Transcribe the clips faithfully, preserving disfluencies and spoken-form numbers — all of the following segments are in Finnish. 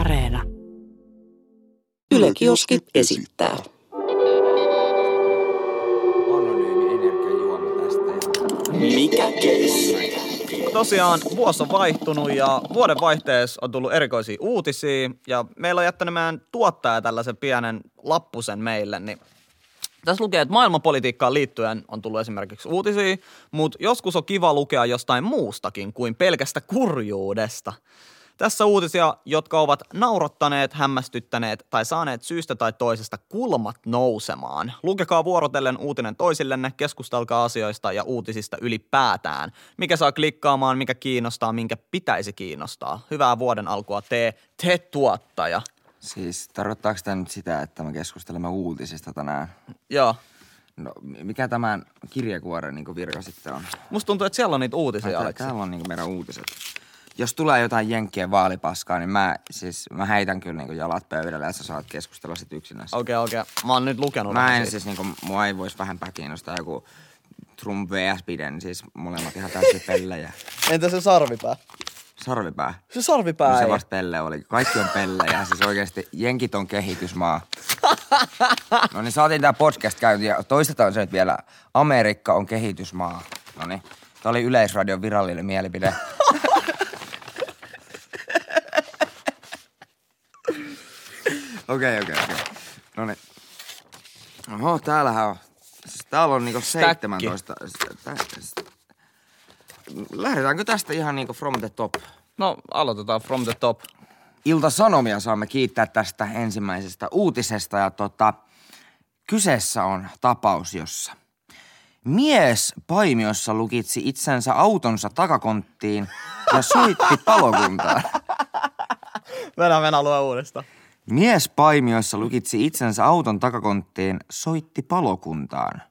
Areena. Yle Kioski esittää. Anonyymi energiajuoma tästä. Mikä keissi? Tosiaan vuosi on vaihtunut ja vuoden vaihteessa on tullut erikoisia uutisia ja meillä on jättänyt meidän tuottaja tällaisen pienen lappusen meille, niin tässä lukee, että maailmanpolitiikkaan liittyen on tullut esimerkiksi uutisia, mutta joskus on kiva lukea jostain muustakin kuin pelkästä kurjuudesta. Tässä uutisia, jotka ovat naurattaneet, hämmästyttäneet tai saaneet syystä tai toisesta kulmat nousemaan. Lukekaa vuorotellen uutinen toisillenne, keskustelkaa asioista ja uutisista ylipäätään. Mikä saa klikkaamaan, mikä kiinnostaa, minkä pitäisi kiinnostaa. Hyvää vuoden alkua tee, tee tuottaja. Siis tarkoittaako tämä nyt sitä, että me keskustelemme uutisista tänään? Joo. No, mikä tämän kirjakuoren niin virka sitten on? Musta tuntuu, että siellä on niitä uutisia, Aleksi. Täällä on niin meidän uutiset. Jos tulee jotain jenkkien vaalipaskaa, niin mä, siis, mä heitän kyllä niin jalat pöydälle, että sä saat keskustella sit yksinässä. Okei, okay, okei. Okay. Mä oon nyt lukenut. Mä en siis, niin kuin, mua ei vois vähempää kiinnostaa joku Trump versus Biden, siis molemmat ihan täysin pellejä. Entä se sarvipää? Sarvipää? Se sarvipää no, se vasta pelle oli. Kaikki on pellejä, siis oikeesti jenkit on kehitysmaa. No niin, saatiin tää podcast käyntiin ja toistetaan se nyt vielä. Amerikka on kehitysmaa. No niin, tää oli Yleisradion virallinen mielipide. Okei, okei, okei. No niin. Oho, täällähän on. Siis täällä on niinku seitsemäntoista. Lähdetäänkö tästä ihan niinku from the top? No, aloitetaan from the top. Ilta-Sanomia saamme kiittää tästä ensimmäisestä uutisesta. Ja tota, kyseessä on tapaus, jossa mies Paimiossa lukitsi itsensä autonsa takakonttiin ja soitti palokuntaan. Mennään, mennään lue uudestaan. Mies Paimiossa lukitsi itsensä auton takakonttiin, soitti palokuntaan.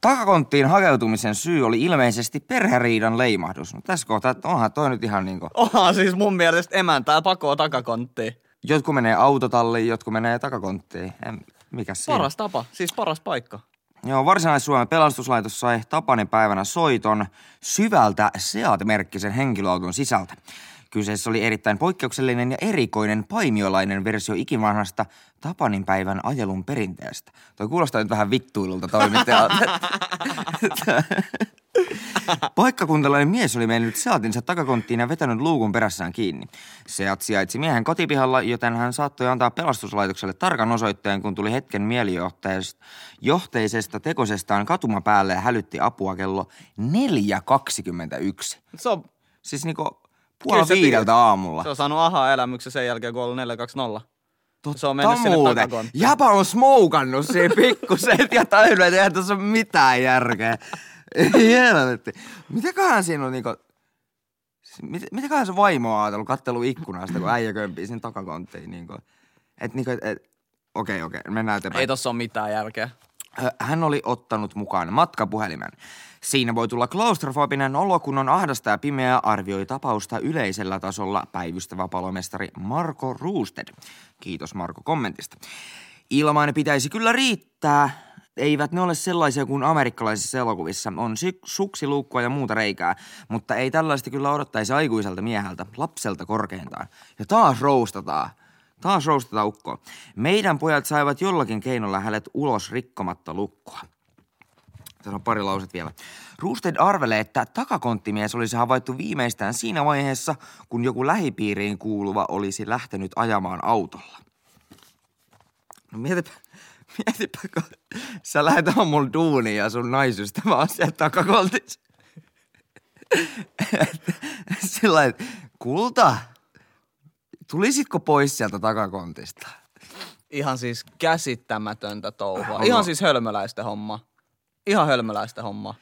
Takakonttiin hakeutumisen syy oli ilmeisesti perheriidan leimahdus. No tässä kohtaa, onhan toi nyt ihan niinku... Onhan siis mun mielestä emäntää pakoo takakonttiin. Jotkut menee autotalliin, jotkut menee takakonttiin. En, mikäs siinä? Paras tapa, siis paras paikka. Joo, Varsinais-Suomen pelastuslaitos sai Tapanin päivänä soiton syvältä Seat-merkkisen henkilöauton sisältä. Kyseessä oli erittäin poikkeuksellinen ja erikoinen paimiolainen versio ikivanhasta Tapanin päivän ajelun perinteestä. Toi kuulostaa nyt vähän vittuilulta toimittajalta. Paikkakuntalainen mies oli mennyt Seatinsa takakonttiin ja vetänyt luukun perässään kiinni. Seat sijaitsi miehen kotipihalla, joten hän saattoi antaa pelastuslaitokselle tarkan osoitteen, kun tuli hetken mielijohteisesta tekosestaan katumapäälle ja hälytti apua kello neljä kaksikymmentäyksi. Se on siis niinku... Puoli viideltä aamulla. Se on saanut aha-elämyksen sen jälkeen, kun on ollut neljä kaksikymmentäyksi. Totta, se on mennyt sinne takakonttiin. Jäpä on smoukannut siinä pikkuset ja tajunnut, että eihän tässä ole mitään järkeä. Hienotetti. Mitäköhän siinä on niinku... Mit, mitäköhän se vaimo on ajatellut kattelun ikkunasta, kun äijä kömpii sinne takakonttiin niinku. Et niinku, et... et okei, okei, mennään eteenpäin. Ei tossa ole mitään järkeä. Hän oli ottanut mukaan matkapuhelimen. Siinä voi tulla klaustrofobinen olo, kun on ahdasta ja pimeää, arvioi tapausta yleisellä tasolla päivystävä palomestari Marko Ruustedt. Kiitos Marko kommentista. Ilman pitäisi kyllä riittää. Eivät ne ole sellaisia kuin amerikkalaisissa elokuvissa. On suksiluukkua ja muuta reikää, mutta ei tällaista kyllä odottaisi aikuiselta mieheltä, lapselta korkeintaan. Ja taas roustataan. Taas roustetaan ukkoa. Meidän pojat saivat jollakin keinolla hänet ulos rikkomatta lukkoa. Tässä on pari lauset vielä. Ruustedt arvelee, että takakonttimies olisi havaittu viimeistään siinä vaiheessa, kun joku lähipiiriin kuuluva olisi lähtenyt ajamaan autolla. No mietipä, mietipä kun sä lähet on mun duuniin ja sun naisystävä on siellä takakontissa. Sillain, kulta... Tulisitko pois sieltä takakontista? Ihan siis käsittämätöntä touhua. Ihan siis hölmöläistä homma. Ihan hölmöläistä homma.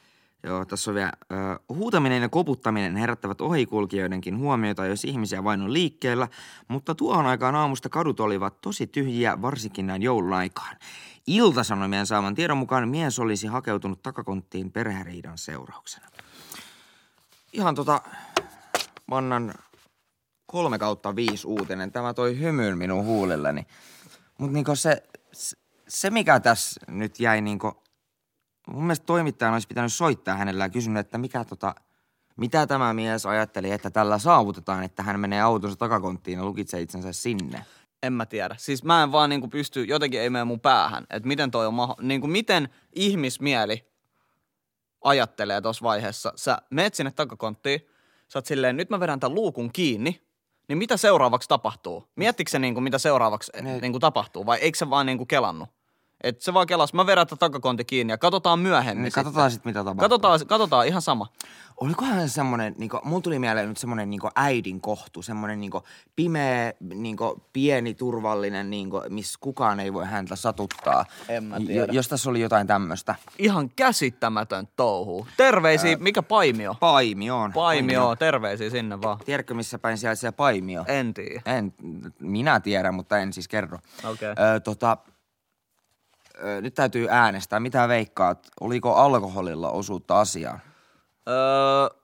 Joo, tässä on vielä. Uh, huutaminen ja koputtaminen herättävät ohikulkijoidenkin huomiota, jos ihmisiä vain on liikkeellä. Mutta tuohon aikaan aamusta kadut olivat tosi tyhjiä, varsinkin näin joulun aikaan. Ilta-Sanomien saaman tiedon mukaan mies olisi hakeutunut takakonttiin perheriidan seurauksena. Ihan tota, vannan... Kolme kautta viisi uutinen. Tämä toi hymyn minun huulilleni. Mutta niinku se, se, mikä tässä nyt jäi niinku... Mun mielestä toimittajan olisi pitänyt soittaa hänellä ja kysynyt, että mikä tota... Mitä tämä mies ajatteli, että tällä saavutetaan, että hän menee autonsa takakonttiin ja lukitsee itsensä sinne? En mä tiedä. Siis mä en vaan niinku pysty, jotenkin ei mene mun päähän, että miten toi on maho... Niinku miten ihmismieli ajattelee tossa vaiheessa. Sä meet sinne takakonttiin, sä oot silleen, nyt mä vedän tämän luukun kiinni, niin mitä seuraavaksi tapahtuu? Miettikö se niinku, mitä seuraavaksi ne... niinku tapahtuu vai eikö se vaan niinku kelannut? Että se vaan kelas, mä vedän tämän takakontin kiinni ja katsotaan myöhemmin. Me katsotaan sitten, sit, mitä tapahtuu. Katsotaan, katsotaan ihan sama. Olikohan semmoinen, niinku, mulla tuli mieleen nyt semmoinen niinku äidin kohtu, semmoinen niinku pimeä, niinku pieni, turvallinen, niinku, missä kukaan ei voi häntä satuttaa. En mä tiedä. Jos tässä oli jotain tämmöistä. Ihan käsittämätön touhu. Terveisiä, Ää... mikä Paimio? Paimioon. Paimioon, terveisiä sinne vaan. Tiedätkö missä päin sijaitsee Paimio? En tiedä. En, minä tiedän, mutta en siis kerro. Okei. Okay. Öö, tota... Nyt täytyy äänestää. Mitä veikkaat? Oliko alkoholilla osuutta asiaan? Öö,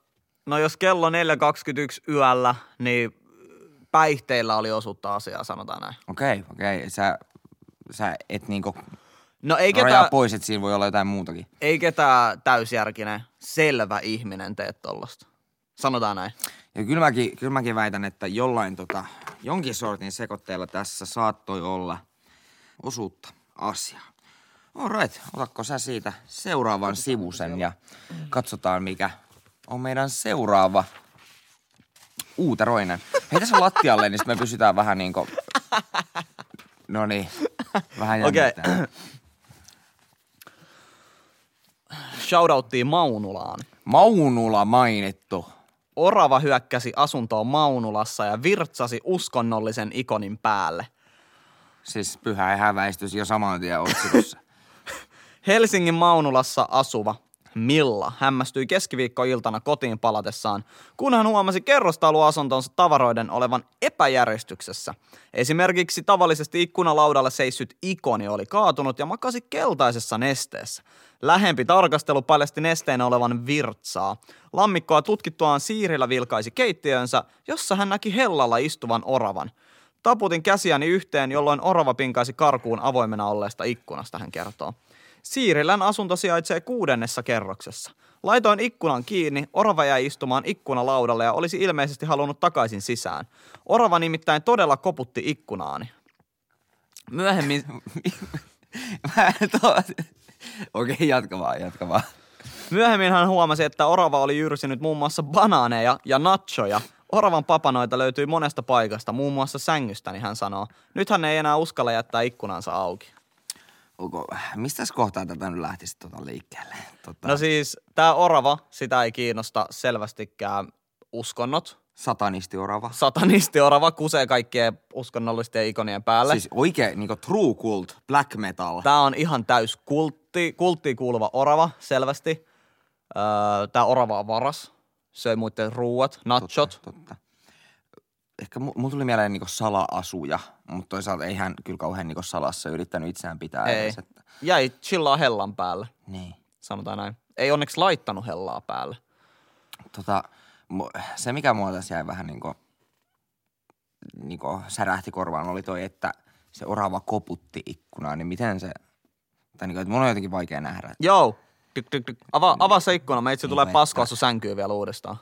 no jos kello neljä kaksikymmentäyksi yöllä, niin päihteillä oli osuutta asiaa, sanotaan näin. Okei, okei. Sä, sä et niinku no, ei rajaa ketä, pois, että siinä voi olla jotain muutakin. Ei ketään täysjärkinen, selvä ihminen tee tollasta. Sanotaan näin. Ja kyllä mäkin, kyllä mäkin väitän, että jollain tota, jonkin sortin sekoitteella tässä saattoi olla osuutta asiaa. Alright, otatko sä siitä seuraavan sivusen ja katsotaan, mikä on meidän seuraava uuteroinen. Heitä se lattialle, niin me pysytään vähän niinku... Noniin, vähän jännittää. Okay. Shoutouttiin Maunulaan. Maunula mainittu. Orava hyökkäsi asuntoon Maunulassa ja virtsasi uskonnollisen ikonin päälle. Siis pyhä häväistys jo saman tien otsikossa. Helsingin Maunulassa asuva Milla hämmästyi keskiviikkoiltana kotiin palatessaan, kun hän huomasi kerrostaluasuntonsa tavaroiden olevan epäjärjestyksessä. Esimerkiksi tavallisesti ikkunalaudalle seissyt ikoni oli kaatunut ja makasi keltaisessa nesteessä. Lähempi tarkastelu paljasti nesteen olevan virtsaa. Lammikkoa tutkittuaan Siirilä vilkaisi keittiönsä, jossa hän näki hellalla istuvan oravan. Taputin käsiäni yhteen, jolloin orava pinkaisi karkuun avoimena olleesta ikkunasta, hän kertoo. Siirilän asunto sijaitsee kuudennessa kerroksessa. Laitoin ikkunan kiinni, orava jäi istumaan ikkunalaudalle ja olisi ilmeisesti halunnut takaisin sisään. Orava nimittäin todella koputti ikkunaani. Myöhemmin... Okei, okay, jatka vaan, jatka vaan. Myöhemmin hän huomasi, että orava oli jyrsinyt muun muassa banaaneja ja nachoja. Oravan papanoita löytyi monesta paikasta, muun muassa sängystäni, hän sanoo. Nythän ei enää uskalla jättää ikkunansa auki. Onko, mistäs kohtaa tätä nyt lähtisi tuota liikkeelle? Tota... No siis, tää orava, sitä ei kiinnosta selvästikään uskonnot. Satanisti orava. Satanisti orava kusee kaikkien uskonnollisten ikonien päälle. Siis oikein niinku true cult, black metal. Tää on ihan täys kultti, kulttiin kuuluva orava, selvästi. Öö, tää orava on varas. Söi muiden ruuat, nachot. Totta, totta. Ehkä mulla tuli mieleen niinku sala-asuja, mutta toisaalta ei hän kyllä kauhean niinku salassa yrittänyt itseään pitää. Ei. Edes, että... Jäi chillaa hellan päälle. Niin. Sanotaan näin. Ei onneksi laittanut hellaa päälle. Tota, se mikä mua tässä jäi vähän niinku, niinku särähti korvaan oli toi, että se orava koputti ikkunaa, niin miten se, tai niinku, että mun on jotenkin vaikea nähdä. Joo. Tyk, tyk, tyk. Ava, avaa se ikkuna, mä itse tulee paskoa sun sänkyyn vielä uudestaan.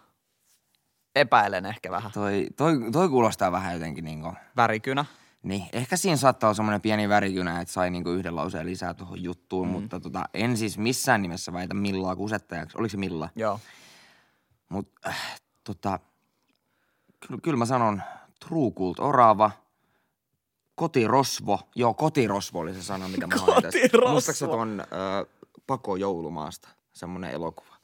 Epäilen ehkä vähän. Toi, toi, toi kuulostaa vähän jotenkin niinku... Värikynä. Niin, ehkä siinä saattaa olla semmoinen pieni värikynä, että sai niinku yhden lauseen lisää tuohon juttuun, mm. mutta tota, en siis missään nimessä väitä Millaa kusettajaksi. Oliko se Milla? Joo. Mut äh, tota, kyllä kyl mä sanon true cult orava. Kotirosvo. Joo, kotirosvo oli se sana, mitä mä hain tässä. Kotirosvo. Muistatko ton... Äh, Pako joulumaasta, semmoinen elokuva.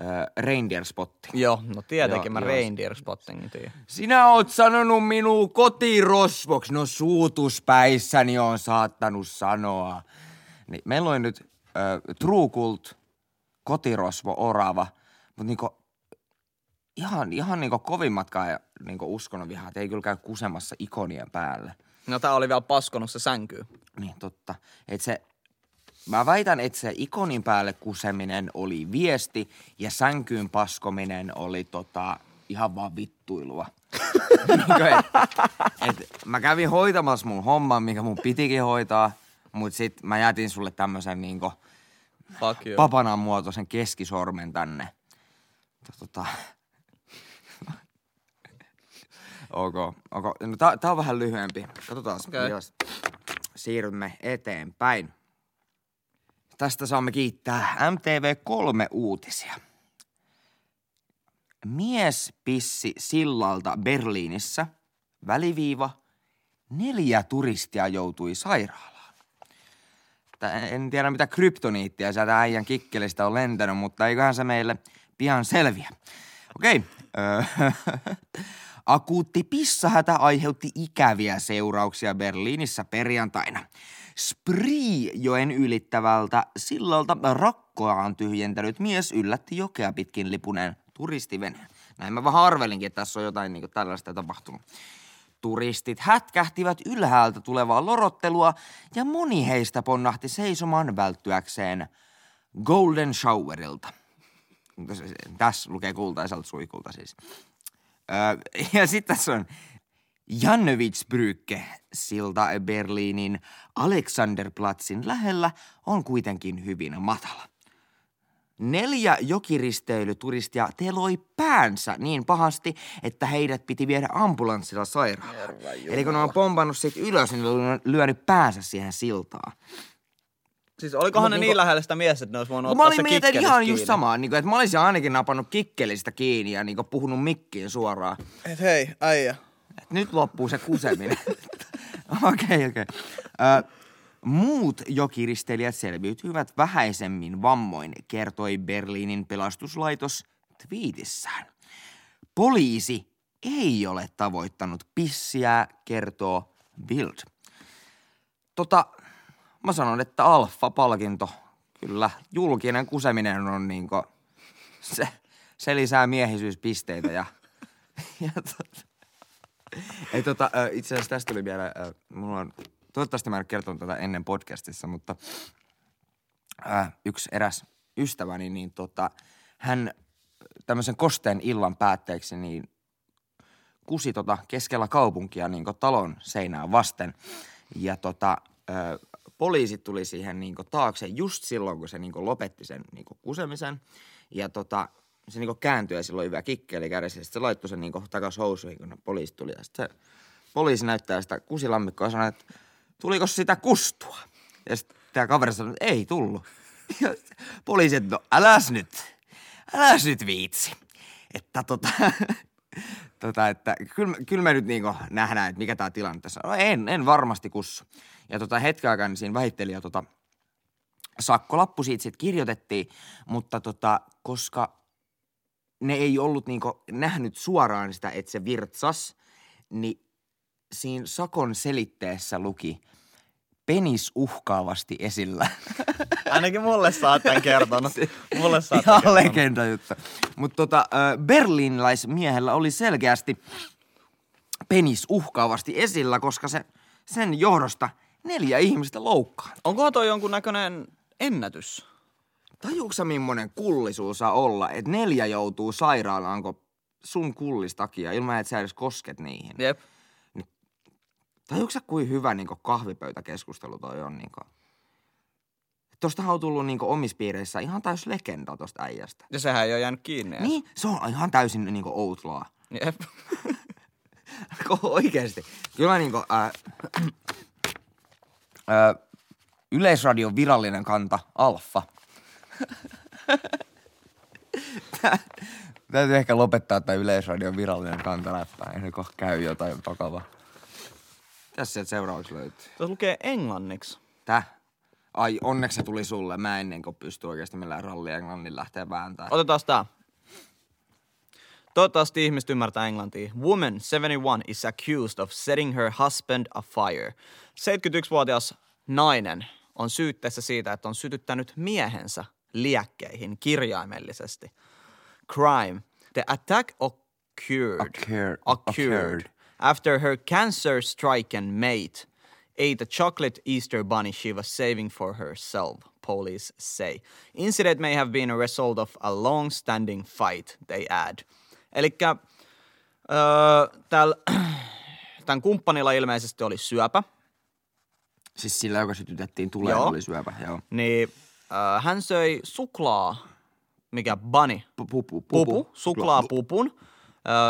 Öö, reindeer spotting. Joo, no tietenkin joo, mä reindeer spottingin tiedän. Sinä oot sanonut minun kotirosvoksi, no suutuspäissäni on saattanut sanoa. Niin, meillä on nyt öö, true cult, kotirosvo, orava, mutta niinku ihan, ihan niinku kovimmatkaan ja niinku uskonnonvihat ei kyllä käy kusemassa ikonien päälle. No tää oli vielä paskonut se sänkyy. Niin, totta. Et se... Mä väitän, että se ikonin päälle kuseminen oli viesti ja sänkyyn paskominen oli tota, ihan vaan vittuilua. et, et mä kävin hoitamassa mun homman, mikä mun pitikin hoitaa, mut sit mä jätin sulle tämmösen niinku papanan muotoisen keskisormen tänne. Tota, Ok, ok. No, tää, tää on vähän lyhyempi. Katsotaan, okay. Jos siirrymme eteenpäin. Tästä saamme kiittää M T V kolme uutisia. Mies pissi sillalta Berliinissä, väliviiva, neljä turistia joutui sairaalaan. En tiedä mitä kryptoniittia sieltä äijän kikkelistä on lentänyt, mutta eiköhän se meille pian selviä. Okei. Akuutti pissahätä aiheutti ikäviä seurauksia Berliinissä perjantaina. Spree-joen ylittävältä sillalta rakkoaan tyhjentänyt mies yllätti jokea pitkin lipuneen turistiveneen. Näin mä vähän arvelinkin, että tässä on jotain niin kuin tällaista tapahtunut. Turistit hätkähtivät ylhäältä tulevaa lorottelua ja moni heistä ponnahti seisomaan välttyäkseen Golden Showerilta. Tässä lukee kultaiselta suikulta siis. Öö, ja sitten tässä on Jannevits Brygge silta Berliinin Alexanderplatzin lähellä on kuitenkin hyvin matala. Neljä jokiristeilyturistia teloi päänsä niin pahasti, että heidät piti viedä ambulanssilla sairaalaan. Eli kun ne on pompannut siitä ylös, niin on lyönyt päänsä siihen siltaan. Siis olikohan no, ne niin, niin lähellä sitä miestä, että ne olisi voinut ottaa se kikkelistä kiinni? Mä olin ihan just samaa, niin kuin, että mä olisin ainakin napannut kikkelistä kiinni ja niin kuin puhunut mikkiin suoraan. Et hei, äijä. Et nyt loppuu se kuseminen. Okei, okei. Okay, okay. uh, Muut jokiristeilijät selviytyivät vähäisemmin vammoin, kertoi Berliinin pelastuslaitos twiitissään. Poliisi ei ole tavoittanut pissiä, kertoo Bild. Tota, mä sanon, että alfa-palkinto, kyllä julkinen kuseminen on niinku, se, se lisää miehisyyspisteitä ja, ja tota, ei tota, itse asiassa tästä tuli vielä, mulla on... Toivottavasti mä en kertonut tätä ennen podcastissa, mutta ää, yksi eräs ystäväni, niin tota, hän tämmöisen kosteen illan päätteeksi niin kusi tota keskellä kaupunkia niin kuin talon seinään vasten. Ja tota, ää, poliisit tuli siihen niin kuin taakse just silloin, kun se niin kuin lopetti sen niin kuin kusemisen. Ja tota, se niin kuin kääntyi ja silloin hyvä kikkeli kädessä. Sitten se laittoi sen niin kuin takas housuihin, kun poliisi tuli. Ja sitten se poliisi näyttää sitä kusilammikkoa ja sanoi, että tuliko sitä kustua? Ja sitten tämä kaveri sanoi, että ei tullut. Ja poliisi, että no äläs nyt, äläs nyt viitsi. Että tota, tota että kyllä, kyllä me nyt niinku nähdään, että mikä tämä tilanne tässä on. No en, en varmasti kussu. Ja tota hetken aikaa niin siinä vähitteli ja tota sakkolappu siitä sitten kirjoitettiin, mutta tota koska ne ei ollut niinku nähnyt suoraan sitä, että se virtsas, niin siin sakon selitteessä luki penis uhkaavasti esillä. Ainakin mulle sä oot tän kertonut. Mulle sä oot tän kertonut. Ihan legenda juttu. Mutta tota, berliiniläismiehellä oli selkeästi penis uhkaavasti esillä, koska se, sen johdosta neljä ihmistä loukkaan. Onko toi jonkun näköinen ennätys? Tajuuko sä millainen kullisuus saa olla, että neljä joutuu sairaalaan sun kullis takia ilman, että sä edes kosket niihin? Jep. Tajuuko sä, kuin hyvä niin kahvipöytäkeskustelu toi on? Niin tostahan on tullut niin omissa piireissä ihan täys legenda tosta äijästä. Ja sehän ei ole jäänyt kiinni. Niin, se on ihan täysin niin outlaa. Jep. Oikeesti. Kyllä niin kuin, äh, äh, Yleisradion virallinen kanta, Alfa. Tää, täytyy ehkä lopettaa tämä Yleisradion virallinen kanta läppää. Ei kun käy jotain vakavaa. Tässä sieltä seuraavaksi löytyy. Tuo lukee englanniksi. Täh? Ai, onneksi se tuli sulle. Mä ennen kuin pysty oikeasti millään rallia englannin lähteä vääntämään. Otetaan tää. Toivottavasti ihmiset ymmärtää englantia. Woman seventy-one is accused of setting her husband afire. seitsemänkymmentäyksivuotias nainen on syytteessä siitä, että on sytyttänyt miehensä liekkeihin kirjaimellisesti. Crime. The attack occurred. Occurred. Occurred. After her cancer-stricken mate ate a chocolate Easter bunny she was saving for herself, police say. Incident may have been a result of a long-standing fight, they add. Elikkä äh, tämän kumppanilla ilmeisesti oli syöpä. Siis sillä, joka sytytettiin tulee, joo. Oli syöpä, joo. Niin, äh, hän söi suklaa, mikä bunny? Pupu. Pupu, suklaapupun.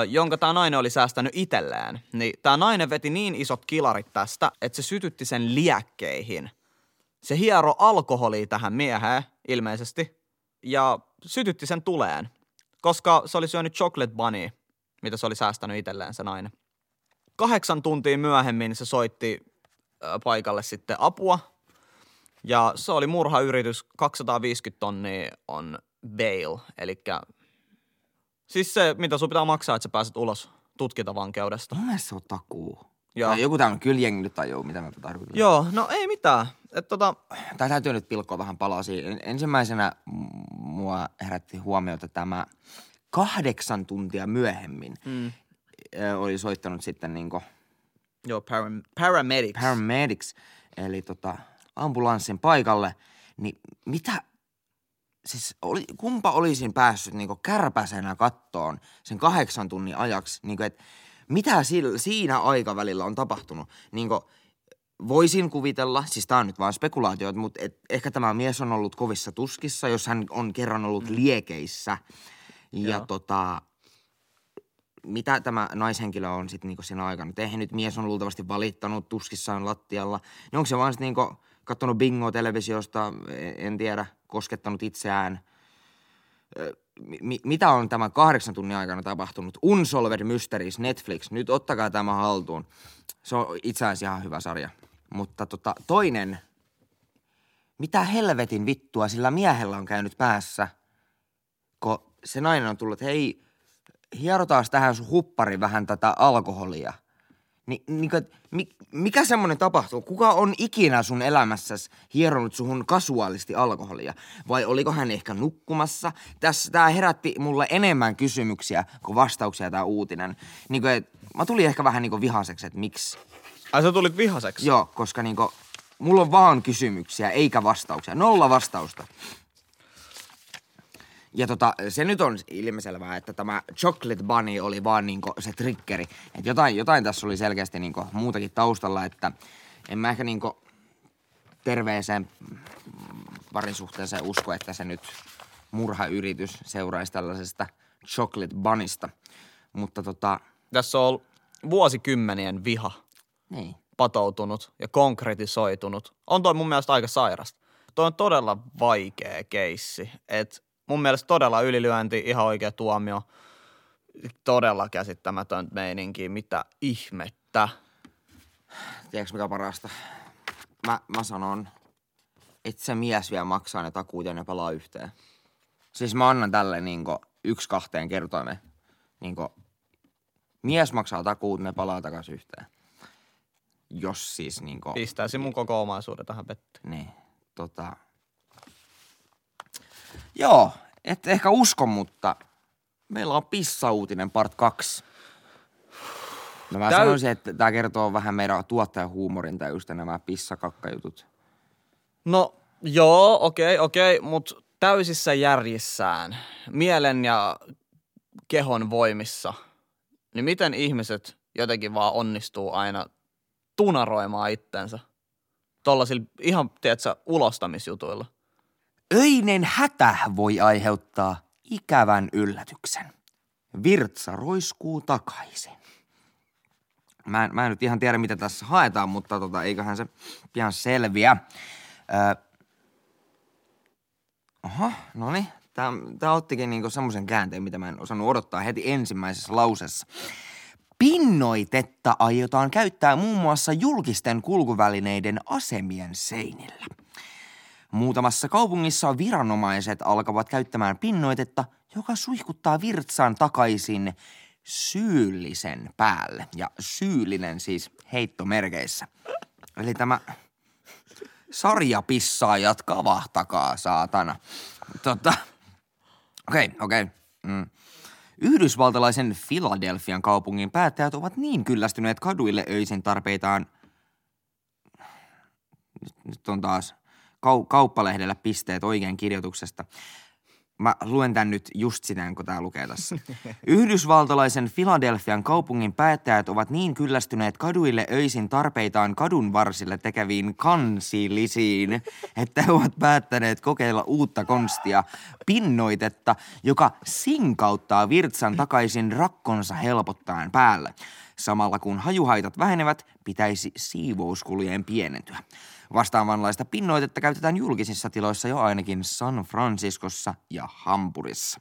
jonka tämä nainen oli säästänyt itsellään, niin tämä nainen veti niin isot kilarit tästä, että se sytytti sen liekkeihin. Se hiero alkoholia tähän mieheen ilmeisesti ja sytytti sen tuleen, koska se oli syönyt chocolate bunny, mitä se oli säästänyt itselleen se nainen. Kahdeksan tuntia myöhemmin se soitti paikalle sitten apua ja se oli murhayritys, kaksisataaviisikymmentä tonnia on bail, eli siis se, mitä sun pitää maksaa, että sä pääset ulos tutkintavankeudesta. Mä se on takuu. Joo. Tai joku tämmönen kyllä jengi nyt tajuu, mitä mä tarkoitan. Joo, no ei mitään. Et tota... Tää täytyy nyt pilkkoa vähän palasia. Ensimmäisenä mua herätti huomiota tämä kahdeksan tuntia myöhemmin. Mm. Oli soittanut sitten niinku... Joo, param- paramedics. Paramedics, eli tota ambulanssin paikalle. Niin mitä... Siis oli, kumpa olisin päässyt niinku kärpäsenä kattoon sen kahdeksan tunnin ajaksi, niinku että mitä sillä, siinä aikavälillä on tapahtunut. Niinku voisin kuvitella, siis tää on nyt vaan spekulaatioita, mutta et ehkä tämä mies on ollut kovissa tuskissa, jos hän on kerran ollut liekeissä. Ja Joo. tota, mitä tämä naishenkilö on sitten niinku siinä aikana tehnyt. Mies on luultavasti valittanut tuskissaan lattialla. Niin onko se vaan sit niinku... Kattonut bingoa televisiosta, en tiedä, koskettanut itseään. M- mitä on tämän kahdeksan tunnin aikana tapahtunut? Unsolved Mysteries, Netflix, nyt ottakaa tämä haltuun. Se on itse asiassa ihan hyvä sarja. Mutta tota, toinen, mitä helvetin vittua sillä miehellä on käynyt päässä, kun se nainen on tullut, hei, hierotaas tähän sun huppari vähän tätä alkoholia. Ni, niin, mikä semmoinen tapahtuu? Kuka on ikinä sun elämässäsi hieronut suhun kasuaalisti alkoholia? Vai oliko hän ehkä nukkumassa? Tässä tää herätti mulle enemmän kysymyksiä kuin vastauksia tää uutinen. Niin, et, mä tulin ehkä vähän niin vihaseksi, että miksi? Ai sä tulit vihaseksi? Joo, koska niin, mulla on vaan kysymyksiä eikä vastauksia. Nolla vastausta. Ja tota, se nyt on ilmiselvää, että tämä chocolate bunny oli vaan niinku se triggeri. Että jotain, jotain tässä oli selkeästi niinku muutakin taustalla, että en mä ehkä niinku terveeseen parisuhteeseen usko, että se nyt murhayritys seuraisi tällaisesta chocolate bunnysta. Mutta tota... Tässä on ollut vuosikymmenien viha niin patoutunut ja konkretisoitunut. On toi mun mielestä aika sairasta. Toi on todella vaikea keissi, että... Mun mielestä todella ylilyönti, ihan oikea tuomio, todella käsittämätön meininki, mitä ihmettä. Tiedätkö mikä parasta? Mä, mä sanon, että se mies vielä maksaa ne takuut ja ne palaa yhteen. Siis mä annan tälle niinku yksi kahteen kertoimeen. Niinku, mies maksaa takuut, ne palaa takas yhteen. Jos siis niinku... Pistäisi mun koko omaisuuden tähän pettyyn. Niin, tota... Joo, et ehkä usko, mutta meillä on pissauutinen part kaksi. No mä Täy- sanoisin, että tää kertoo vähän meidän tuottajahuumorin tai just nämä pissakakkajutut. No joo, okei, okei, mut täysissä järjissään, mielen ja kehon voimissa, niin miten ihmiset jotenkin vaan onnistuu aina tunaroimaan itsensä tollasilla ihan, tiedätkö, ulostamisjutuilla? Öinen hätä voi aiheuttaa ikävän yllätyksen. Virtsa roiskuu takaisin. Mä en, mä en nyt ihan tiedä, mitä tässä haetaan, mutta tota, eiköhän se pian selviä. Öö. Oho, no niin. Tää, tää ottikin niinku semmoisen käänteen, mitä mä en osannut odottaa heti ensimmäisessä lausessa. Pinnoitetta aiotaan käyttää muun muassa julkisten kulkuvälineiden asemien seinillä. Muutamassa kaupungissa viranomaiset alkavat käyttämään pinnoitetta, joka suihkuttaa virtsaan takaisin syyllisen päälle. Ja syyllinen siis heittomerkeissä. Eli tämä sarjapissaajat kavahtakaa, saatana. Totta. Okei, okay, okei. Okay. Mm. Yhdysvaltalaisen Philadelphian kaupungin päättäjät ovat niin kyllästyneet kaduille öisin tarpeitaan... Nyt, nyt on taas... Kau- kauppalehdellä pisteet oikein kirjoituksesta. Mä luen tän nyt just sinään, kun tää lukee tässä. Yhdysvaltalaisen Philadelphian kaupungin päättäjät ovat niin kyllästyneet kaduille öisin tarpeitaan kadun varsille tekeviin kansillisiin, että he ovat päättäneet kokeilla uutta konstia, pinnoitetta, joka sinkauttaa virtsan takaisin rakkonsa helpottaen päälle. Samalla kun hajuhaitat vähenevät, pitäisi siivouskulujen pienentyä. Vastaavanlaista pinnoitetta käytetään julkisissa tiloissa jo ainakin San Franciscossa ja Hampurissa.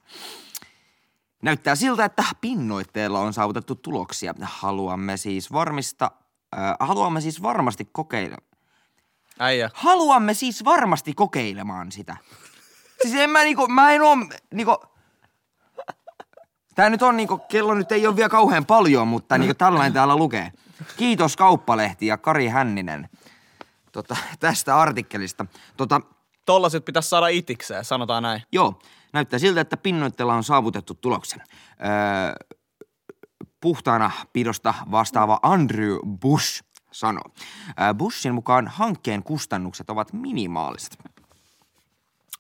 Näyttää siltä, että pinnoitteella on saavutettu tuloksia. Haluamme siis varmista, äh, haluamme siis varmasti kokeilla. Äijä. Haluamme siis varmasti kokeilemaan sitä. Siis en mä niinku, mä en oo niinku... Tää nyt on niinku, kello nyt ei oo vielä kauhean paljon, mutta niinku tällainen täällä lukee. Kiitos Kauppalehti ja Kari Hänninen. Tota, tästä artikkelista. Tota, Tollaset pitäisi saada itikseen, sanotaan näin. Joo, näyttää siltä, että pinnoitteella on saavutettu tuloksen. Öö, puhtaana pidosta vastaava Andrew Bush sanoi. Öö, Bushin mukaan hankkeen kustannukset ovat minimaaliset.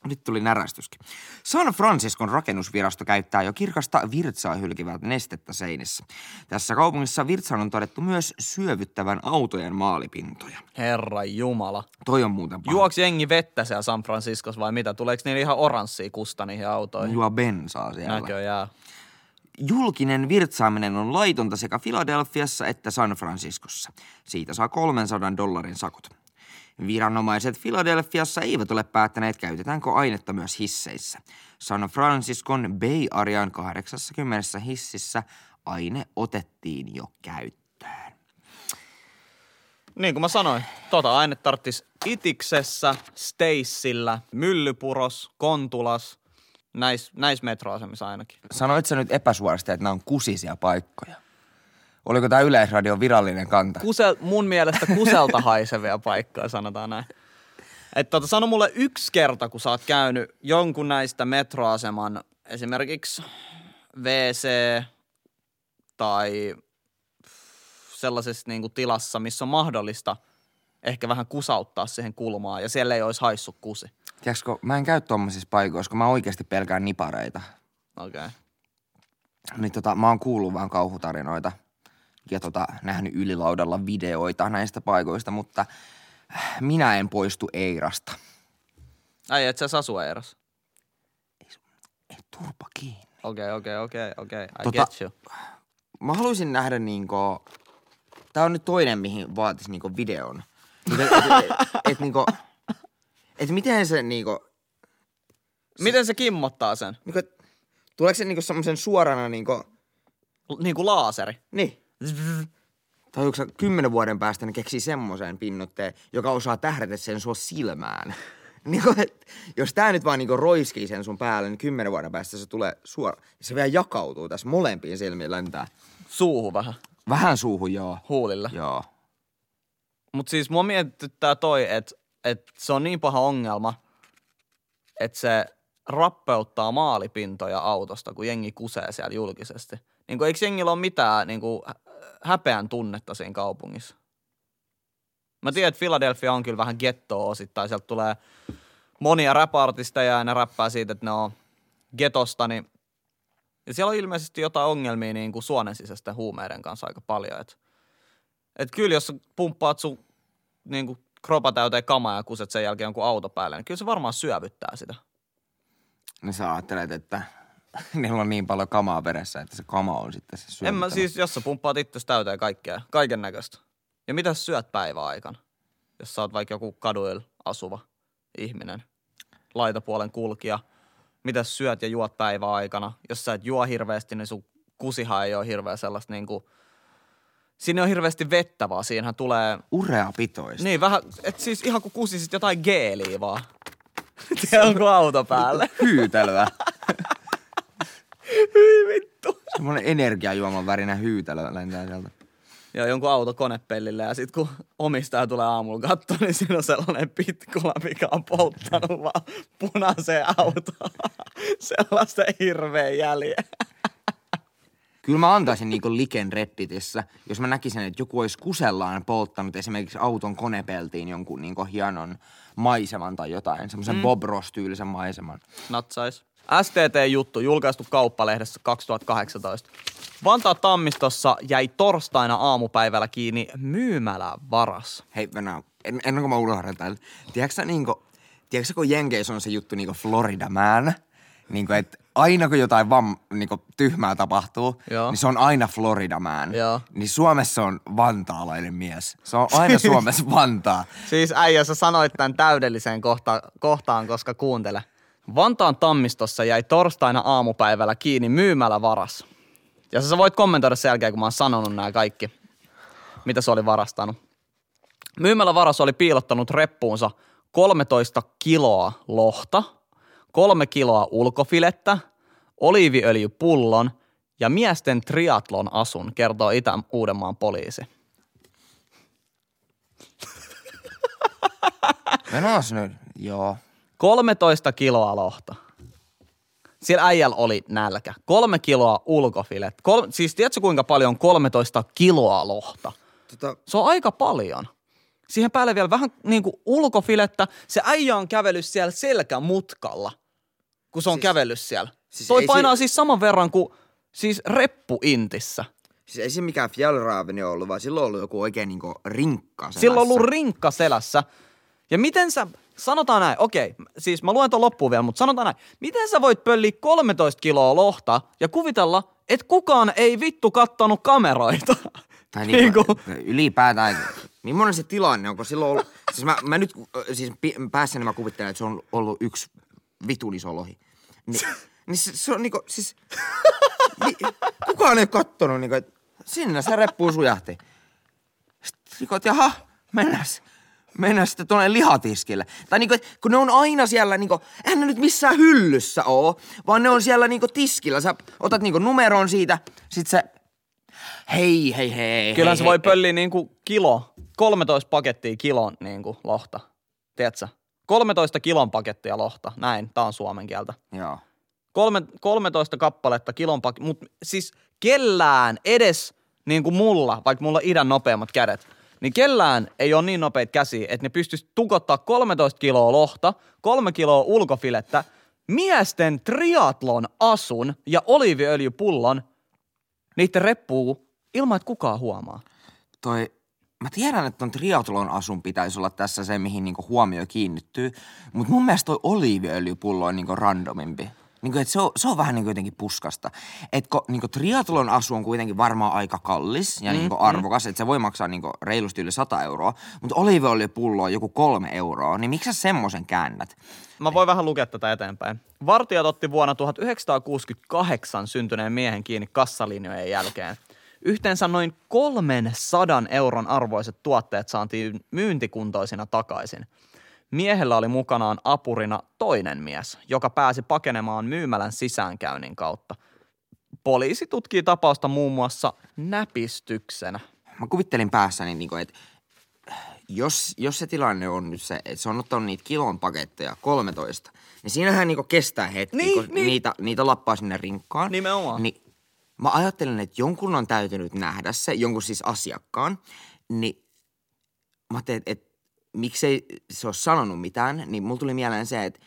Nyt tuli närästyskin. San Franciscon rakennusvirasto käyttää jo kirkasta virtsaa hylkivää nestettä seinissä. Tässä kaupungissa virtsan on todettu myös syövyttävän autojen maalipintoja. Herra jumala. Toi on muuten paha. Juoksi jengi vettä siellä San Franciscossa vai mitä? Tuleeko niillä ihan oranssia kusta niihin autoihin? Juo bensaa siellä. Näköjään. Julkinen virtsaaminen on laitonta sekä Philadelphiassa että San Franciscossa. Siitä saa kolmensadan dollarin sakot. Viranomaiset Philadelphiassa eivät ole päättäneet, käytetäänkö ainetta myös hisseissä. San Franciscon Bay Arean kahdeksassakymmenen hississä aine otettiin jo käyttöön. Niin kuin mä sanoin, tota aine tarvitsisi Itiksessä, Stacella, Myllypuros, Kontulas, näis, näis metroasemissa ainakin. Sanoit sä nyt epäsuorasti, että nämä on kusisia paikkoja? Oliko tämä Yleisradion virallinen kanta? Kusel, mun mielestä kuselta haisevia paikkaa, sanotaan näin. Että tota, sano mulle yksi kerta, kun sä oot käynyt jonkun näistä metroaseman, esimerkiksi wc tai sellaisessa niinku tilassa, missä on mahdollista ehkä vähän kusauttaa siihen kulmaan ja siellä ei olisi haissut kusi. Tiedätkö, mä en käy tuommoisissa paikoissa, kun mä oikeasti pelkään nipareita. Okei. Okay. Niin tota, mä oon kuullut vaan kauhutarinoita. Ja tota, nähnyt ylilaudalla videoita näistä paikoista, mutta minä en poistu Eirasta. Ai, et sä asu Eirassa? Ei, ei turpa kiinni. Okei, okay, okei, okay, okei, okay, okei. Okay. I tota, get you. Mä haluaisin nähdä niinku... Tää on nyt toinen, mihin vaatisi niinku videon. Et, et, et, et niinku... Et miten se niinku... Se, miten se kimmottaa sen? Niinku, tuleeko se niinku semmosen suorana niinku... Niinku laaseri? Niin. Tajuuksä kymmenen vuoden päästä ne keksii semmoisen pinnotteen, joka osaa tähdätä sen sua silmään. Niin kun, et, jos tää nyt vaan niinku roiskii sen sun päälle, niin kymmenen vuoden päästä se tulee suoraan. Se vielä jakautuu tässä molempiin silmiin lentää. Suuhun vähän. Vähän suuhun, joo. Huulilla. Joo. Mut siis mua mietityttää toi, että et se on niin paha ongelma, että se rappeuttaa maalipintoja autosta, kun jengi kusee siellä julkisesti. Niinku eikö jengillä ole mitään niinku häpeän tunnetta siinä kaupungissa? Mä tiedän, että Philadelphia on kyllä vähän gettoa osittain. Sieltä tulee monia rap-artisteja ja ne räppää siitä, että ne on getosta. Niin... Ja siellä on ilmeisesti jotain ongelmia niinku suonen sisäisten huumeiden kanssa aika paljon. Et, et kyllä jos pumppaat sun niinku kropa täyteen kamaa ja kuset sen jälkeen jonkun auto päälle, niin kyllä se varmaan syövyttää sitä. Niin sä ajattelet, että... Niillä on niin paljon kamaa veressä, että se kama on sitten se syöttävä. En mä siis, jos sä pumppaat itses täyteen kaikkea, kaiken näköistä. Ja mitä sä syöt päivän aikana, jos sä oot vaikka joku kaduilla asuva ihminen, laitapuolen kulkija. Mitä sä syöt ja juot päivän aikana. Jos sä et juo hirveästi, niin sun kusihan ei ole hirveä sellaista niinku... Siinä on hirveästi vettä vaan, siinähän tulee... Ureapitoista. Niin, vähän, et siis ihan kun kusisit jotain geeliä vaan. Tiedätkö auto päälle? Hyytelöä. Hyi vittu. Semmoinen energiajuoman värinen hyytälö lentää sieltä. Joo, jonkun auto konepellillä ja sit kun omistaja tulee aamulla kattoon, niin siinä on sellainen pitkula, mikä on polttanut vaan punaiseen autoon. Sellaista hirveä jäljeä. Kyllä mä antaisin niinku liken Redditissä, jos mä näkisin, että joku olisi kusellaan polttanut esimerkiksi auton konepeltiin jonkun niinku hienon maiseman tai jotain. Semmoisen mm. Bob Ross-tyylisen maiseman. Natsais. S T T-juttu julkaistu Kauppalehdessä kaksituhattakahdeksantoista. Vantaa-Tammistossa jäi torstaina aamupäivällä kiinni myymälä varas. Hei, Venä, en, ennen kuin mä unohdan täällä. Tiedätkö, niinku, tiedätkö kun Jenkeissä on se juttu niinku Florida Man? Niinku, että aina kun jotain vam, niinku, tyhmää tapahtuu, joo, niin se on aina Florida Man. Joo. Niin Suomessa on vantaalainen mies. Se on aina Suomessa Vantaa. Siis äijä, sä sanoit tämän täydelliseen kohta, kohtaan, koska kuuntele. Vantaan Tammistossa jäi torstaina aamupäivällä kiinni myymälä varas. Ja sä voit kommentoida sen jälkeen, kun mä oon sanonut nämä kaikki, mitä se oli varastanut. Myymälä varas oli piilottanut reppuunsa kolmetoista kiloa lohta, kolme kiloa ulkofilettä, oliiviöljypullon ja miesten triatlon asun, kertoo Itä-Uudenmaan poliisi. Mennäs nyt, joo. kolmetoista kiloa lohta. Siellä äijällä oli nälkä. Kolme kiloa ulkofilet. Kol- siis tiedätkö kuinka paljon kolmetoista kiloa lohta? Tota... Se on aika paljon. Siihen päälle vielä vähän niin kuin ulkofilettä. Se äijä on kävellyt siellä selkämutkalla, kun se on siis... kävellyt siellä. Siis toi painaa si- siis saman verran kuin siis reppuintissä. Siis ei se mikään fjällraaveni ollut, vaan silloin on ollut joku oikein niin kuin rinkka selässä. Silloin on ollut rinkka selässä. Ja miten sä... Sanotaan näin, okei, siis mä luen ton loppuun vielä, mutta sanotaan näin. Miten sä voit pölliä kolmetoista kiloa lohta ja kuvitella, että kukaan ei vittu kattonut kameroita? Tai niinku, ylipäätään, millainen se tilanne on, kun silloin ollut, siis mä, mä nyt, siis päässäni mä kuvittelen, että se on ollut yksi vitun iso lohi. Ni, niin se, se on niinku, siis, ni, kukaan ei kattonut, niinku, että sinne se reppuun sujahti. Sitten niinku, että jaha, mennäs. Mennään sitten tuonne lihatiskille. Tai niinku, kun ne on aina siellä niinku, eihän ne nyt missään hyllyssä oo, vaan ne on siellä niinku tiskillä. Sä otat niinku numeron siitä, sit se, hei, hei, hei. Kyllähän hei, se hei, voi pölliä niinku kilo, kolmetoista pakettia kilon niinku lohta. Tiedätkö? kolmetoista kilon pakettia lohta. Näin, tää on suomen kieltä. Joo. Kolme, kolmetoista kappaletta kilon pakettia, mut siis kellään edes niinku mulla, vaikka mulla on idän nopeammat kädet, niin kellään ei ole niin nopeita käsiä, että ne pystyisi tukottaa kolmetoista kiloa lohta, kolme kiloa ulkofilettä, miesten triatlon asun ja oliiviöljypullon, niiden reppuu ilman, että kukaan huomaa. Toi, mä tiedän, että ton triatlon asun pitäisi olla tässä se, mihin niinku huomio kiinnittyy, mutta mun mielestä toi oliiviöljypullo on niinku randomimpi. Niin kuin, se, on, se on vähän niin kuin jotenkin puskasta. Että niin triatlon asu on kuitenkin varmaan aika kallis ja mm, niin arvokas, mm. että se voi maksaa niin reilusti yli sata euroa. Mutta oliiviöljypullo on joku kolme euroa, niin miksi sä semmoisen käännät? Mä voin vähän lukea tätä eteenpäin. Vartijat otti vuonna tuhatyhdeksänsataakuusikymmentäkahdeksan syntyneen miehen kiinni kassalinjojen jälkeen. Yhteensä noin kolmesataa euron arvoiset tuotteet saatiin myyntikuntoisina takaisin. Miehellä oli mukanaan apurina toinen mies, joka pääsi pakenemaan myymälän sisäänkäynnin kautta. Poliisi tutkii tapausta muun muassa näpistyksenä. Mä kuvittelin päässäni, että jos, jos se tilanne on nyt se, että se on ottanut niitä kilon paketteja, kolmetoista, niin siinähän kestää hetki, niin, kun niin. Niitä, niitä lappaa sinne rinkkaan. Nimenomaan. Niin mä ajattelin, että jonkun on täytynyt nähdä se, jonkun siis asiakkaan, niin mä ajattelin, että miksei se ole sanonut mitään, niin mulla tuli mieleen se, että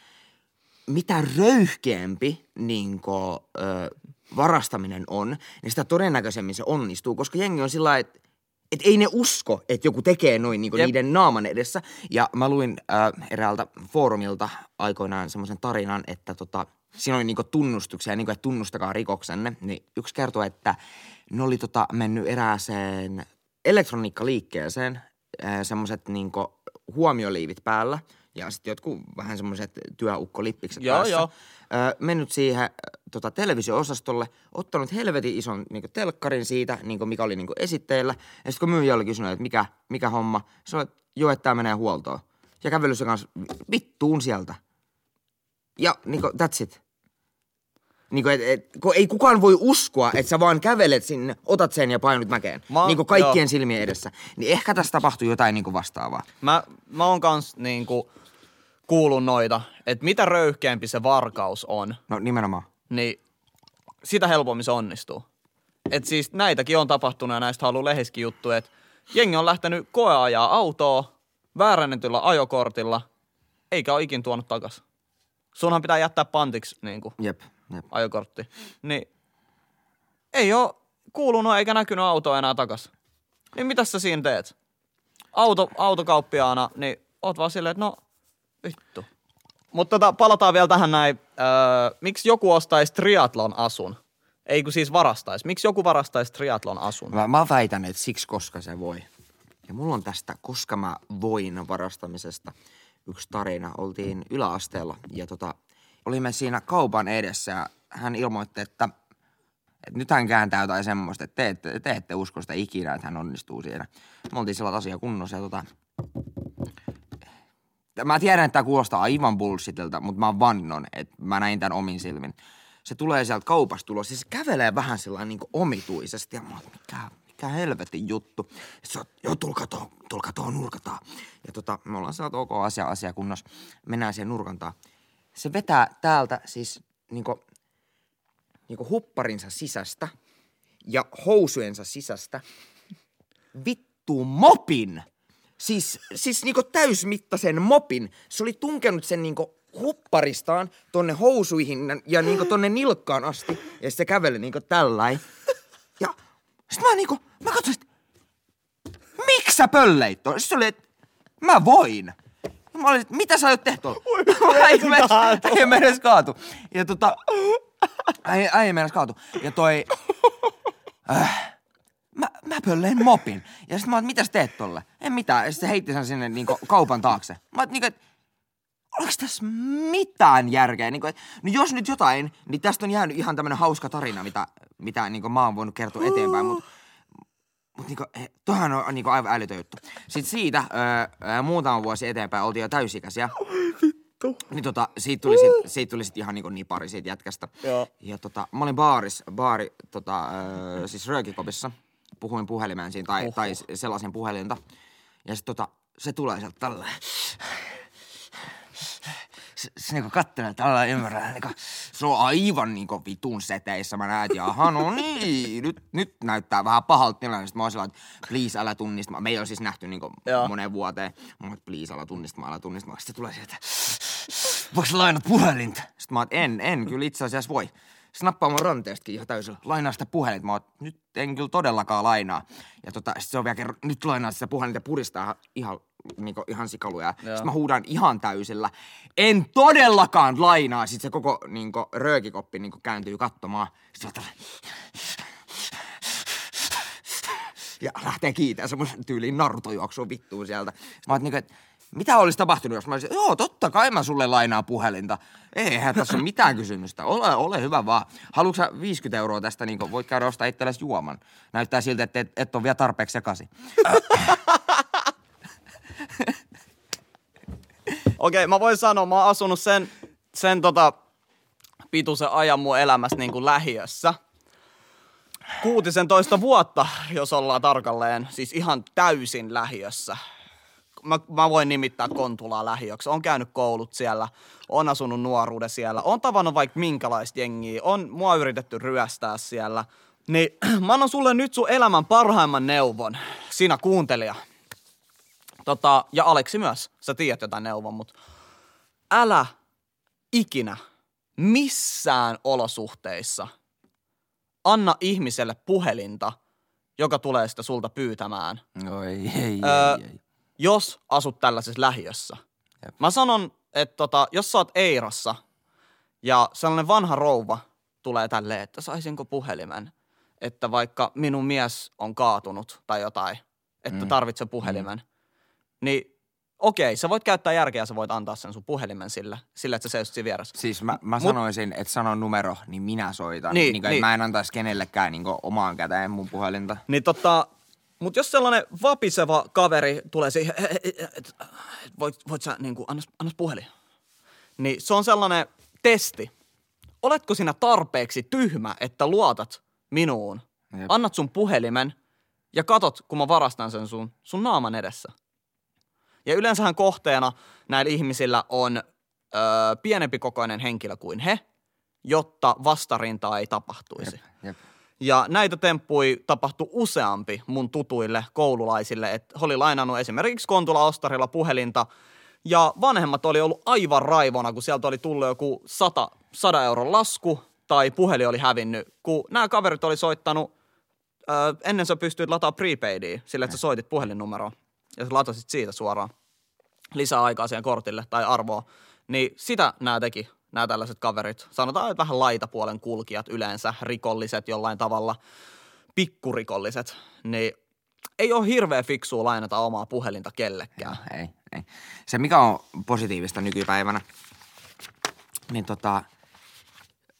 mitä röyhkeämpi niin kuin, ö, varastaminen on, niin sitä todennäköisemmin se onnistuu, koska jengi on sillä lailla, että et ei ne usko, että joku tekee noin niin kuin niiden naaman edessä. Ja mä luin ö, eräältä foorumilta aikoinaan semmoisen tarinan, että tota, siinä oli niin kuin tunnustuksia, niin kuin, että tunnustakaa rikoksenne. Niin yksi kertoo, että ne oli tota, mennyt erääseen elektroniikkaliikkeeseen, semmoiset niinku huomioliivit päällä ja sitten jotkut vähän semmoiset työukkolippikset joo, päässä. Joo. Ö, mennyt siihen tota, televisio-osastolle, ottanut helvetin ison niinku, telkkarin siitä, niinku, mikä oli niinku, esitteillä. Ja sitten kun myyjä oli kysynyt, että mikä, mikä homma, se oli, joo, että tää menee huoltoon. Ja kävelyssä kanssa vittuun sieltä. Ja niinku, that's it. Niinku, et, et, ei kukaan voi uskoa, että sä vaan kävelet sinne, otat sen ja painut mäkeen. Mä, niinku kaikkien joo. silmien edessä. Niin ehkä tässä tapahtuu jotain niinku vastaavaa. Mä, mä oon kans niinku kuullut noita, että mitä röyhkeämpi se varkaus on. No nimenomaan. Niin sitä helpommin se onnistuu. Et siis näitäkin on tapahtunut ja näistä haluaa lehiskin juttuja, että jengi on lähtenyt koeajaa autoa, väärännetyllä ajokortilla, eikä ole ikin tuonut takas. Sunhan pitää jättää pantiksi niinku. Jep, jep. Ajokortti. Niin ei oo kuulunut eikä näkynyt autoa enää takas. Niin mitäs sä siinä teet? Auto, autokauppiaana, niin oot vaan silleen, että no vittu. Mutta tota, palataan vielä tähän näin. Öö, miksi joku ostaisi triatlon asun? Ei kun siis varastaisi. Miksi joku varastaisi triatlon asun? Mä, mä väitän, että siksi koska se voi. Ja mulla on tästä koska mä voin varastamisesta yksi tarina. Oltiin yläasteella ja tota, olimme siinä kaupan edessä ja hän ilmoitti, että, että nyt hän kääntää jotain semmoista, että te ette, te ette usko sitä ikinä, että hän onnistuu siinä. Me oltiin sellainen asia kunnossa ja tota... Mä tiedän, että tää kuulostaa aivan bullshitiltä, mutta mä vannon, että mä näin tän omin silmin. Se tulee sieltä kaupasta tulos ja se kävelee vähän sellainen niin kuin omituisesti ja mä oon, mikä, mikä helvetin juttu. Se on, joo, tulkaa tuohon, tulkaa tuohon nurkataan. Ja tota, me ollaan sellainen, ok, asia, asia, kunnossa mennään siihen nurkantaan. Se vetää täältä siis niin kuin, niin kuin hupparinsa sisästä ja housujensa sisästä vittu mopin. Siis, siis niinku täysmittaisen mopin. Se oli tunkenut sen niinku hupparistaan tonne housuihin ja niinku tonne nilkkaan asti. Ja se käveli niinku tällain. Ja sit mä niinku, mä katsoin, että miksi sä pölleit ton? Siis se oli, että mä voin. Mä olin, että mitä sä aiot tehdä tuolla? Ei mä edes kaatu. Ja tota, ei, ei mä edes kaatu. Ja toi, äh. Mä, mä pölleen mopin. Ja sit mä oon, mitä sä teet tolle? En mitään. Ja sit se heitti sen sinne niinku kaupan taakse. Mä oon, niinku, et, oliko tässä mitään järkeä? Niinku, et, no jos nyt jotain, niin tästä on jäänyt ihan tämmönen hauska tarina, mitä, mitä niinku mä oon voinut kertoa eteenpäin. Mut, mut niinku, toihan on niinku aivan älytön juttu. Sit siitä öö, muutama vuosi eteenpäin oltiin jo täysikäisiä. Niin tota, siitä tuli, sit, siitä tuli sit ihan niinku nipari siitä jätkästä. Joo. Ja tota, mä olin baaris, baari, tota, öö, siis röökikopissa. Puhuin puhelimeen siinä tai, tai sellaisen puhelinta. Ja sit tota, se tulee sieltä tälleen. Se, se niinku kattelee tälleen ymmärrellä. Niinku, se on aivan niinku vitun seteissä. Mä näet, jaha, no niin. Nyt, nyt näyttää vähän pahalta tilanne. Sit mä oon sillä, että please älä tunnistamaan. Me ei oo siis nähty niinku moneen vuoteen. Mä oon, että please älä tunnistamaan, älä tunnistamaan. Sitten tulee sieltä, voiko sä lainat puhelinta? Sit mä oon, en, en, kyllä itse asiassa voi. Se nappaa mun ranteestakin ihan täysillä. Lainaa sitä puhelinta. Mä oon, nyt en kyllä todellakaan lainaa. Ja tota, sit se on vielä kerran, nyt lainaa sitä puhelinta ja puristaa ihan, niinku, ihan sikaluja. Sitten mä huudan ihan täysillä. En todellakaan lainaa. Sit se koko niinku, röökikoppi niinku, kääntyy katsomaan. Sit mä tällä... Ja lähtee kiitään semmoisen tyyliin narutojuoksuun vittuun sieltä. Sit mä oon, niinku, että... Mitä olisi tapahtunut, jos mä olisin, joo, totta kai mä sulle lainaa puhelinta. Eihän tässä ole mitään kysymystä. Ole, ole hyvä vaan. Haluatko sä viisikymmentä euroa tästä, niin voit käydä ostaa itsellesi juoman. Näyttää siltä, että et, et ole vielä tarpeeksi sekaisin. Okei, mä voin sanoa, mä oon asunut sen, sen tota, pituisen ajan mun elämässä niin kuin lähiössä. Kuutisen toista vuotta, jos ollaan tarkalleen, siis ihan täysin lähiössä. Mä, mä voin nimittää Kontulaa lähiöksi. Oon käynyt koulut siellä, on asunut nuoruuden siellä, on tavannut vaikka minkälaista jengiä, on mua yritetty ryöstää siellä. Niin mä annan sulle nyt sun elämän parhaimman neuvon, sinä kuuntelija. Tota, ja Aleksi myös, sä tiedät jotain neuvon, mut älä ikinä missään olosuhteissa anna ihmiselle puhelinta, joka tulee sitä sulta pyytämään. No ei, ei, ei, öö, ei. Jos asut tällaisessa lähiössä. Jep. Mä sanon, että tota, jos sä oot Eirassa ja sellainen vanha rouva tulee tälleen, että saisinko puhelimen, että vaikka minun mies on kaatunut tai jotain, että mm. tarvitse puhelimen, mm. niin okei, sä voit käyttää järkeä, sä voit antaa sen sun puhelimen sillä, sillä että sä seisot siinä vieressä. Siis mä, mä Mut, sanoisin, että sanon numero, niin minä soitan. Niin, niin, niin. Mä en antaisi kenellekään niin omaan käteen mun puhelinta. Niin tota... Mut jos sellainen vapiseva kaveri tulee siihen, että voit, voit sä niin kuin, annas, annas puhelin. Niin se on sellainen testi. Oletko sinä tarpeeksi tyhmä, että luotat minuun? Jep. Annat sun puhelimen ja katot, kun mä varastan sen sun, sun naaman edessä. Ja yleensähän kohteena näillä ihmisillä on öö, pienempi kokoinen henkilö kuin he, jotta vastarintaa ei tapahtuisi. Jep, jep. Ja näitä temppuja tapahtui useampi mun tutuille koululaisille, että oli lainannut esimerkiksi Kontula-ostarilla puhelinta Ja vanhemmat oli ollut aivan raivona, kun sieltä oli tullut joku sata euron lasku tai puhelin oli hävinnyt. Kun nämä kaverit oli soittanut, öö, ennen sä pystyit lataa prepaidia sillä, että sä soitit puhelinnumeroon ja sä latasit siitä suoraan lisää aikaa siihen kortille tai arvoa. Niin sitä nämä teki, nämä tällaiset kaverit. Sanotaan, että vähän laitapuolen kulkijat yleensä, rikolliset jollain tavalla, pikkurikolliset, niin ei ole hirveä fiksua lainata omaa puhelinta kellekään. Ei, ei, ei. Se, mikä on positiivista nykypäivänä, niin tota,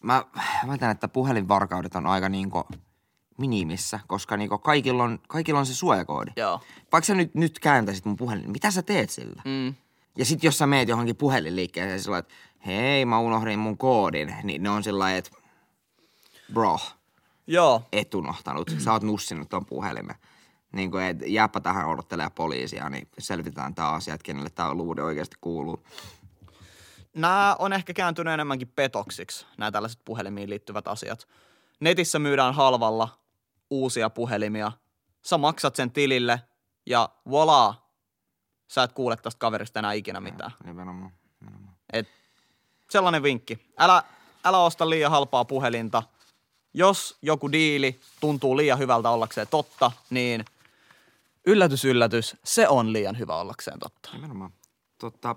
mä väitän, että puhelinvarkaudet on aika niinku minimissä, koska niinku kaikilla on, kaikilla on se suojakoodi. Joo. Vaikka sä nyt, nyt kääntäisit mun puhelin, mitä sä teet sillä? Mm. Ja sit jos sä meet johonkin puhelinliikkeeseen sillä että hei, mä unohdin mun koodin, niin ne on sillä että bro, joo, et unohtanut, sä oot nussinut ton puhelimen. Niin kuin, et jääpä tähän odottelee poliisia, niin selvitetään tää asia, että kenelle tää luvude oikeasti kuuluu. Nää on ehkä kääntynyt enemmänkin petoksiksi, nämä tällaiset puhelimiin liittyvät asiat. Netissä myydään halvalla uusia puhelimia. Sä maksat sen tilille ja voilà, sä et kuule tästä kaverista enää ikinä mitään. Nimenomaan, nimenomaan. Et sellainen vinkki. Älä, älä osta liian halpaa puhelinta. Jos joku diili tuntuu liian hyvältä ollakseen totta, niin yllätys, yllätys, se on liian hyvä ollakseen totta. Nimenomaan. Totta.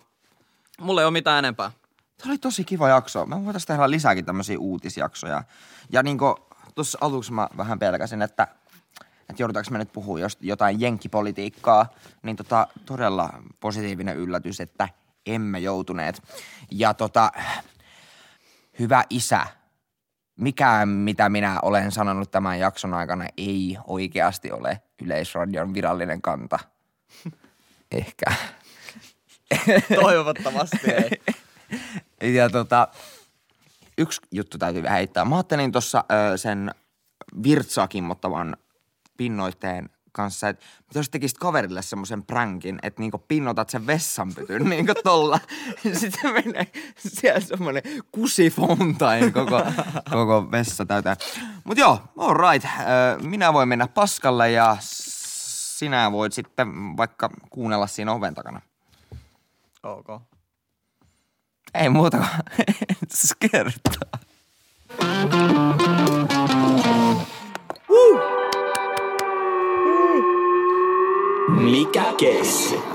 Mulla ei ole mitään enempää. Tämä oli tosi kiva jakso. Me voitaisiin tehdä lisääkin tämmöisiä uutisjaksoja. Ja niin kuin tuossa aluksi mä vähän pelkäsin, että, että joudutaanko me nyt puhua jotain jenkkipolitiikkaa, niin tota, todella positiivinen yllätys, että emme joutuneet. Ja tota, hyvä isä. Mikään, mitä minä olen sanonut tämän jakson aikana, ei oikeasti ole Yleisradion virallinen kanta. Ehkä. Toivottavasti ei. Ja tota, yksi juttu täytyy heittää. Mä ajattelin tuossa sen virtsaa kimmottavan pinnoitteen kanssa, että jos tekisit kaverille semmoisen prankin, että niinku pinnotat sen vessanpytyn niinku tolla, sitten menee siellä semmoinen kusifontain koko, koko vessa täytään. Mut joo, all right. Minä voin mennä paskalle ja sinä voit sitten vaikka kuunnella siinä oven takana. Ok. Ei muuta kuin ensi kertaa. Mikä keissi?